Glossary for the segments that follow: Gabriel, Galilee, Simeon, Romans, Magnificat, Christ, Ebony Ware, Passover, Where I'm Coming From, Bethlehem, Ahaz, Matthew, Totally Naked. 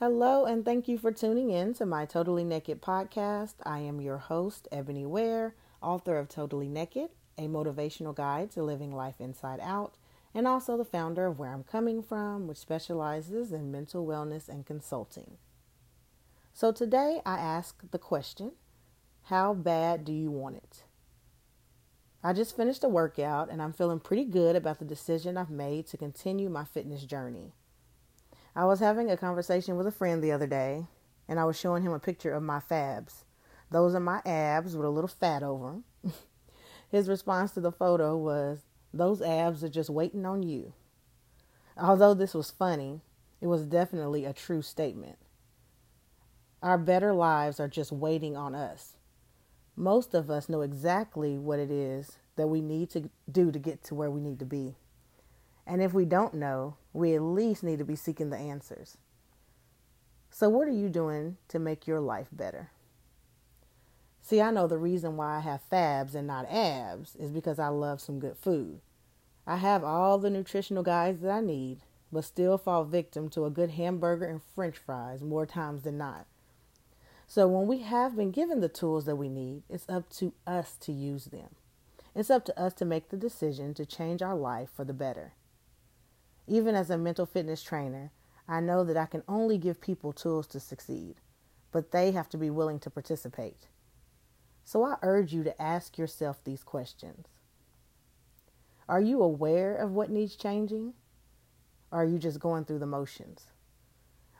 Hello, and thank you for tuning in to my Totally Naked podcast. I am your host, Ebony Ware, author of Totally Naked, a motivational guide to living life inside out, and also the founder of Where I'm Coming From, which specializes in mental wellness and consulting. So today I ask the question, how bad do you want it? I just finished a workout and I'm feeling pretty good about the decision I've made to continue my fitness journey. I was having a conversation with a friend the other day, and I was showing him a picture of my fabs. Those are my abs with a little fat over them. His response to the photo was, "Those abs are just waiting on you." Although this was funny, it was definitely a true statement. Our better lives are just waiting on us. Most of us know exactly what it is that we need to do to get to where we need to be. And if we don't know, we at least need to be seeking the answers. So what are you doing to make your life better? See, I know the reason why I have fabs and not abs is because I love some good food. I have all the nutritional guides that I need, but still fall victim to a good hamburger and French fries more times than not. So when we have been given the tools that we need, it's up to us to use them. It's up to us to make the decision to change our life for the better. Even as a mental fitness trainer, I know that I can only give people tools to succeed, but they have to be willing to participate. So I urge you to ask yourself these questions. Are you aware of what needs changing? Or are you just going through the motions?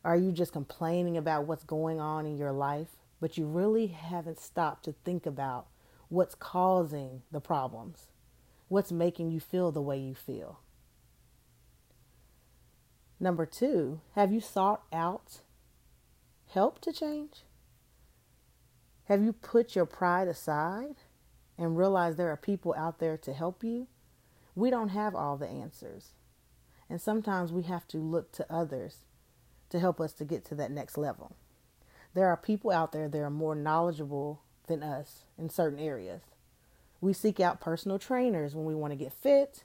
Are you just complaining about what's going on in your life, but you really haven't stopped to think about what's causing the problems? What's making you feel the way you feel? Number two, have you sought out help to change? Have you put your pride aside and realized there are people out there to help you? We don't have all the answers. And sometimes we have to look to others to help us to get to that next level. There are people out there that are more knowledgeable than us in certain areas. We seek out personal trainers when we want to get fit.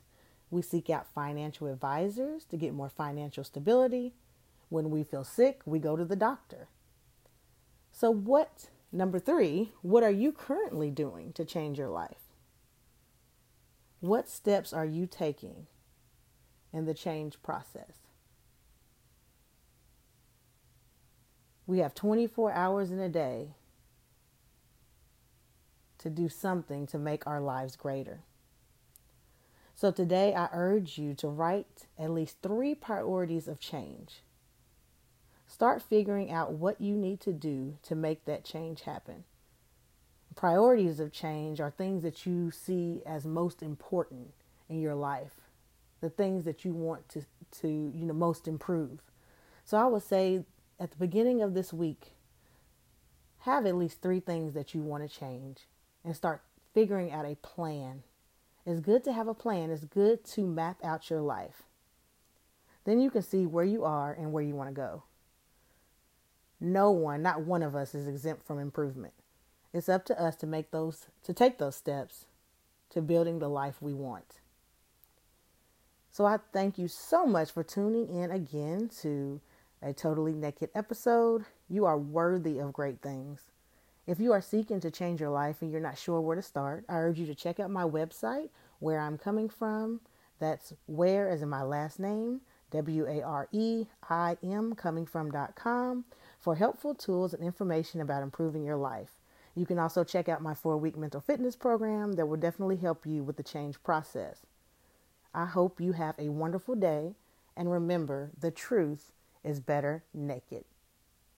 We seek out financial advisors to get more financial stability. When we feel sick, we go to the doctor. So number three, what are you currently doing to change your life? What steps are you taking in the change process? We have 24 hours in a day to do something to make our lives greater. So today I urge you to write at least 3 priorities of change. Start figuring out what you need to do to make that change happen. Priorities of change are things that you see as most important in your life, the things that you want to most improve. So I would say at the beginning of this week, have at least 3 things that you want to change. And start figuring out a plan. It's good to have a plan. It's good to map out your life. Then you can see where you are and where you want to go. No one, not one of us, is exempt from improvement. It's up to us to take those steps to building the life we want. So I thank you so much for tuning in again to a Totally Naked episode. You are worthy of great things. If you are seeking to change your life and you're not sure where to start, I urge you to check out my website, Where I'm Coming From. That's where as in my last name, WAREIMComingFrom.com, for helpful tools and information about improving your life. You can also check out my 4-week mental fitness program that will definitely help you with the change process. I hope you have a wonderful day, and remember, the truth is better naked.